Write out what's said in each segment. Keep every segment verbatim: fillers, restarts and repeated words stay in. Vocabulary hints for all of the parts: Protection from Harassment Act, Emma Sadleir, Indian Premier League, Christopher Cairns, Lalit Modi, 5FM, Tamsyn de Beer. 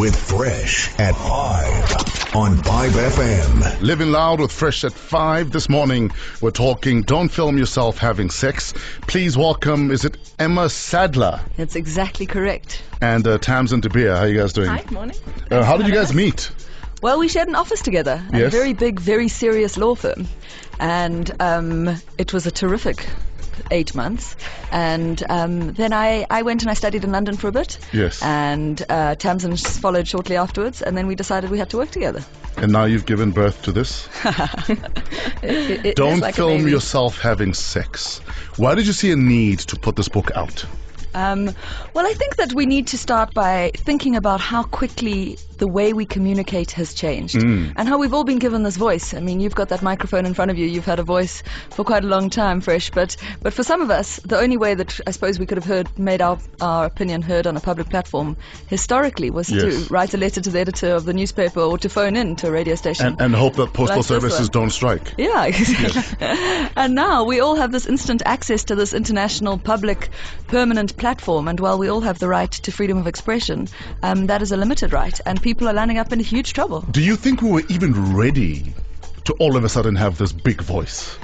with Fresh at five on five F M. Living Loud with Fresh at five. This morning, we're talking don't film yourself having sex. Please welcome, is it Emma Sadleir? That's exactly correct. And uh, Tamsyn de Beer. How are you guys doing? Hi, good morning. Uh, how did you guys meet? Well, we shared an office together at yes. a very big, very serious law firm. And um, it was a terrific eight months. And um, then I, I went and I studied in London for a bit. Yes. And uh, Tamsyn followed shortly afterwards. And then we decided we had to work together. And now you've given birth to this. it, it, Don't like film yourself having sex. Why did you see a need to put this book out? Um, well, I think that we need to start by thinking about how quickly the way we communicate has changed mm. and how we've all been given this voice. I mean, you've got that microphone in front of you. You've had a voice for quite a long time, Fresh. But but for some of us, the only way that I suppose we could have heard, made our, our opinion heard on a public platform historically was yes. to write a letter to the editor of the newspaper or to phone in to a radio station. And, and hope that postal like services don't strike. Yeah, exactly. Yes. And now we all have this instant access to this international public permanent platform, and while we all have the right to freedom of expression, um, that is a limited right, and people are landing up in huge trouble. Do you think we were even ready to all of a sudden have this big voice?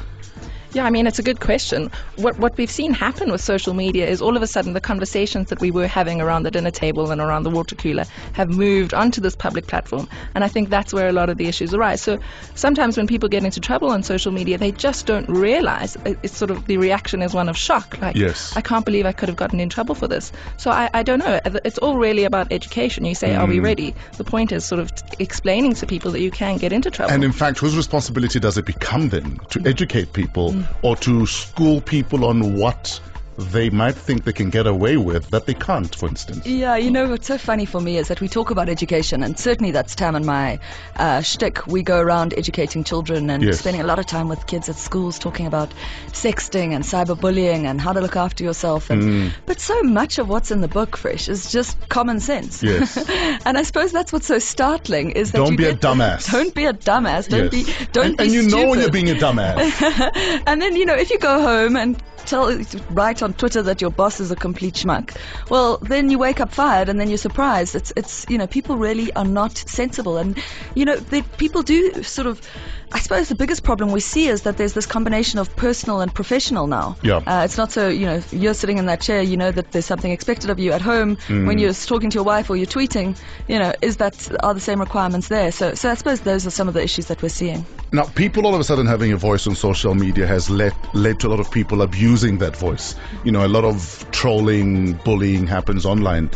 Yeah, I mean, it's a good question. What what we've seen happen with social media is all of a sudden the conversations that we were having around the dinner table and around the water cooler have moved onto this public platform. And I think that's where a lot of the issues arise. So sometimes when people get into trouble on social media, they just don't realize. It's sort of the reaction is one of shock. Like, yes. I can't believe I could have gotten in trouble for this. So I, I don't know. It's all really about education. You say, mm. are we ready? The point is sort of explaining to people that you can get into trouble. And in fact, whose responsibility does it become then to educate people? Mm. Or to school people on what they might think they can get away with that they can't, for instance. Yeah, you know, what's so funny for me is that we talk about education, and certainly that's Tam and my uh, shtick. We go around educating children and yes. spending a lot of time with kids at schools talking about sexting and cyberbullying and how to look after yourself. And, mm. but so much of what's in the book, Fresh, is just common sense. Yes. And I suppose that's what's so startling is that don't you be get, a dumbass. Don't be a dumbass. Don't yes. be. Don't and, be and you stupid. Know you're being a dumbass. And then you know if you go home and tell write on Twitter that your boss is a complete schmuck, well, then you wake up fired and then you're surprised. It's, it's you know, people really are not sensible. And, you know, they, people do sort of, I suppose the biggest problem we see is that there's this combination of personal and professional now. Yeah. Uh, it's not so, you know, if you're sitting in that chair, you know that there's something expected of you at home. Mm. When you're talking to your wife or you're tweeting, you know, is that, are the same requirements there? So, so I suppose those are some of the issues that we're seeing. Now, people all of a sudden having a voice on social media has led, led to a lot of people abusing that voice. You know, a lot of trolling, bullying happens online.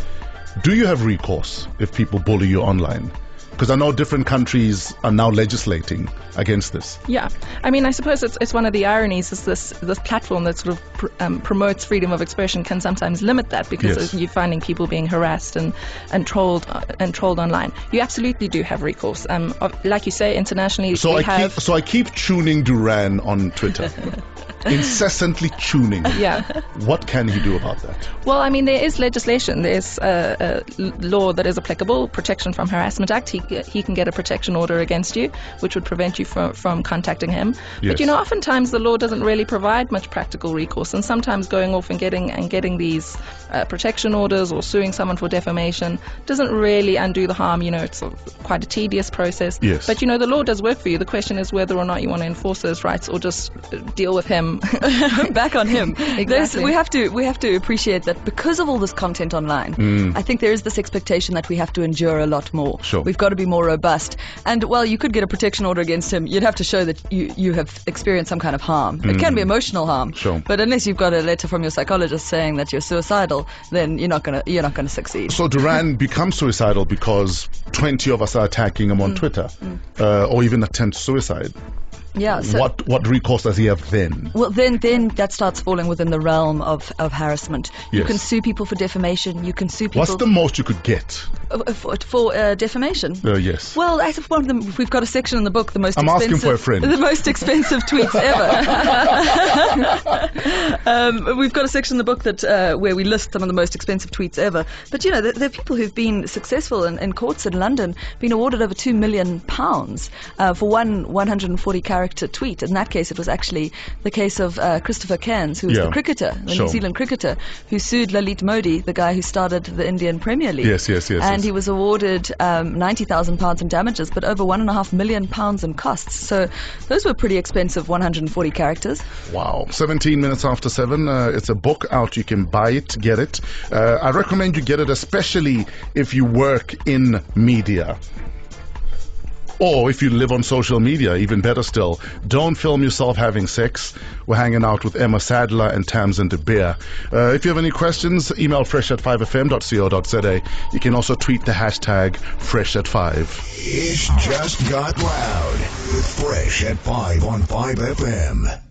Do you have recourse if people bully you online? Because I know different countries are now legislating against this. Yeah. I mean, I suppose it's, it's one of the ironies is this this platform that sort of pr um, promotes freedom of expression can sometimes limit that because yes. you're finding people being harassed and, and trolled and trolled online. You absolutely do have recourse. Um, like you say, internationally, so we I have... Keep, so I keep tuning Duran on Twitter. Incessantly tuning. Yeah. What can he do about that? Well, I mean, there is legislation. There's a, a law that is applicable, Protection from Harassment Act. He, he can get a protection order against you, which would prevent you from, from contacting him. Yes. But, you know, oftentimes the law doesn't really provide much practical recourse. And sometimes going off and getting and getting these uh, protection orders or suing someone for defamation doesn't really undo the harm. You know, it's a, quite a tedious process. Yes. But, you know, the law does work for you. The question is whether or not you want to enforce those rights or just deal with him. Back on him. Exactly. We have to we have to appreciate that because of all this content online, mm. I think there is this expectation that we have to endure a lot more. Sure. We've got to be more robust. And while you could get a protection order against him, you'd have to show that you, you have experienced some kind of harm. Mm. It can be emotional harm. Sure. But unless you've got a letter from your psychologist saying that you're suicidal, then you're not gonna you're not gonna succeed. So Duran becomes suicidal because twenty of us are attacking him on mm. Twitter, mm. Uh, or even attempt suicide. Yeah. So what what recourse does he have then? Well, then then that starts falling within the realm of, of harassment. Yes. You can sue people for defamation. You can sue people. What's the most you could get for, for uh, defamation? Uh, yes. Well, I, one of them, we've got a section in the book. The most. I'm expensive, asking for a friend. The most expensive tweets ever. um, we've got a section in the book that uh, where we list some of the most expensive tweets ever. But you know, there, there are people who've been successful in, in courts in London, been awarded over two million pounds uh, for one 140 character character tweet. In that case, it was actually the case of uh, Christopher Cairns, who was yeah. the cricketer, the sure. New Zealand cricketer, who sued Lalit Modi, the guy who started the Indian Premier League. Yes, yes, yes. And yes. he was awarded um, ninety thousand pounds in damages, but over one and a half million pounds in costs. So those were pretty expensive one hundred forty characters. Wow. seventeen minutes after seven. Uh, it's a book out. You can buy it, get it. Uh, I recommend you get it, especially if you work in media. Or if you live on social media, even better still, don't film yourself having sex. We're hanging out with Emma Sadleir and Tamsyn de Beer. Uh, if you have any questions, email fresh at five f m dot co dot z a. You can also tweet the hashtag fresh at five. It's just got loud with Fresh at five on five F M.